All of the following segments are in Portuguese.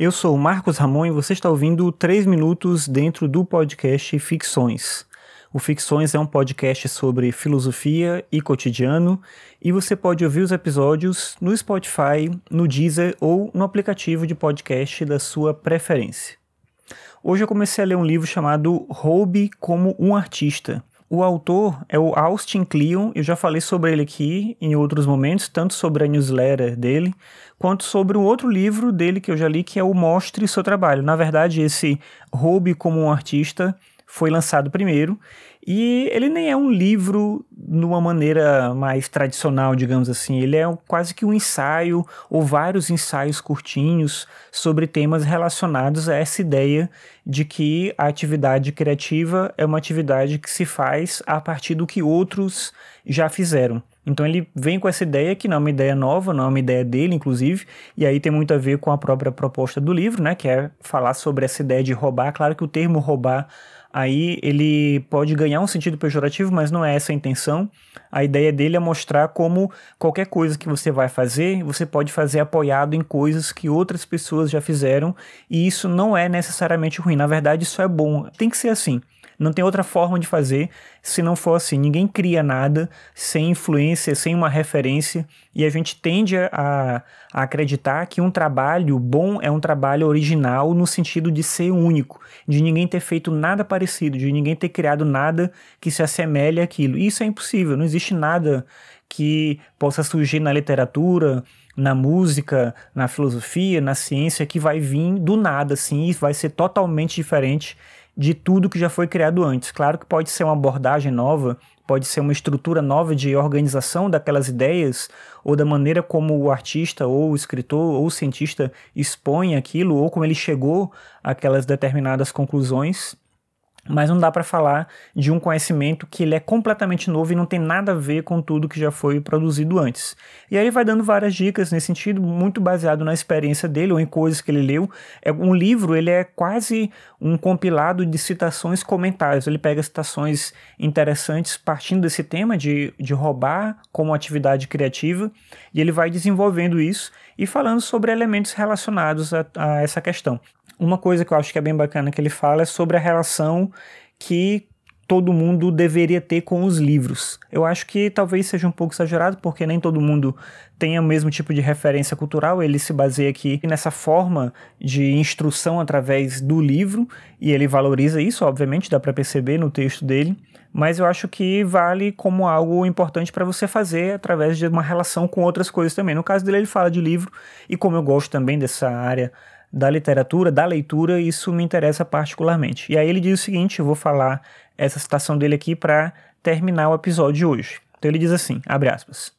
Eu sou o Marcos Ramon e você está ouvindo 3 Minutos dentro do podcast Ficções. O Ficções é um podcast sobre filosofia e cotidiano e você pode ouvir os episódios no Spotify, no Deezer ou no aplicativo de podcast da sua preferência. Hoje eu comecei a ler um livro chamado Roube como um Artista. O autor é o Austin Kleon, eu já falei sobre ele aqui em outros momentos, tanto sobre a newsletter dele, quanto sobre um outro livro dele que eu já li, que é o Mostre Seu Trabalho. Na verdade, esse Roube como um Artista foi lançado primeiro, e ele nem é um livro numa maneira mais tradicional, digamos assim, ele é quase que um ensaio, ou vários ensaios curtinhos sobre temas relacionados a essa ideia de que a atividade criativa é uma atividade que se faz a partir do que outros já fizeram. Então ele vem com essa ideia, que não é uma ideia nova, não é uma ideia dele, inclusive, e aí tem muito a ver com a própria proposta do livro, né, que é falar sobre essa ideia de roubar. Claro que o termo roubar aí ele pode ganhar um sentido pejorativo, mas não é essa a intenção. A ideia dele é mostrar como qualquer coisa que você vai fazer, você pode fazer apoiado em coisas que outras pessoas já fizeram, e isso não é necessariamente ruim. Na verdade, isso é bom. Tem que ser assim. Não tem outra forma de fazer se não for assim. Ninguém cria nada sem influência, sem uma referência, e a gente tende a acreditar que um trabalho bom é um trabalho original no sentido de ser único, de ninguém ter feito nada parecido, de ninguém ter criado nada que se assemelhe àquilo. Isso é impossível, não existe nada que possa surgir na literatura, na música, na filosofia, na ciência, que vai vir do nada, assim, e vai ser totalmente diferente de tudo que já foi criado antes. Claro que pode ser uma abordagem nova, pode ser uma estrutura nova de organização daquelas ideias, ou da maneira como o artista, ou o escritor, ou o cientista expõe aquilo, ou como ele chegou àquelas determinadas conclusões, mas não dá para falar de um conhecimento que ele é completamente novo e não tem nada a ver com tudo que já foi produzido antes. E aí ele vai dando várias dicas nesse sentido, muito baseado na experiência dele ou em coisas que ele leu. Um livro, ele é quase um compilado de citações, comentários. Ele pega citações interessantes partindo desse tema de roubar como atividade criativa, e ele vai desenvolvendo isso e falando sobre elementos relacionados a essa questão. Uma coisa que eu acho que é bem bacana que ele fala é sobre a relação que todo mundo deveria ter com os livros. Eu acho que talvez seja um pouco exagerado, porque nem todo mundo tem o mesmo tipo de referência cultural. Ele se baseia aqui nessa forma de instrução através do livro, e ele valoriza isso, obviamente, dá para perceber no texto dele, mas eu acho que vale como algo importante para você fazer através de uma relação com outras coisas também. No caso dele, ele fala de livro, e como eu gosto também dessa área da literatura, da leitura, isso me interessa particularmente. E aí ele diz o seguinte, eu vou falar essa citação dele aqui para terminar o episódio de hoje. Então ele diz assim, abre aspas: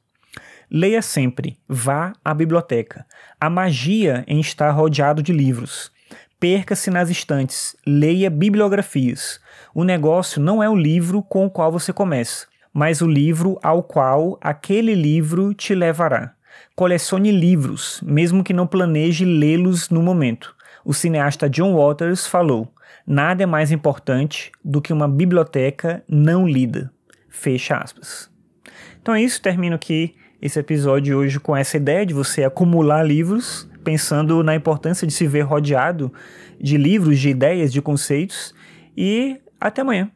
"Leia sempre, vá à biblioteca. A magia em estar rodeado de livros. Perca-se nas estantes, leia bibliografias. O negócio não é o livro com o qual você começa, mas o livro ao qual aquele livro te levará. Colecione livros, mesmo que não planeje lê-los no momento. O cineasta John Waters falou: nada é mais importante do que uma biblioteca não lida." Fecha aspas. Então é isso, termino aqui esse episódio de hoje com essa ideia de você acumular livros, pensando na importância de se ver rodeado de livros, de ideias, de conceitos, e até amanhã.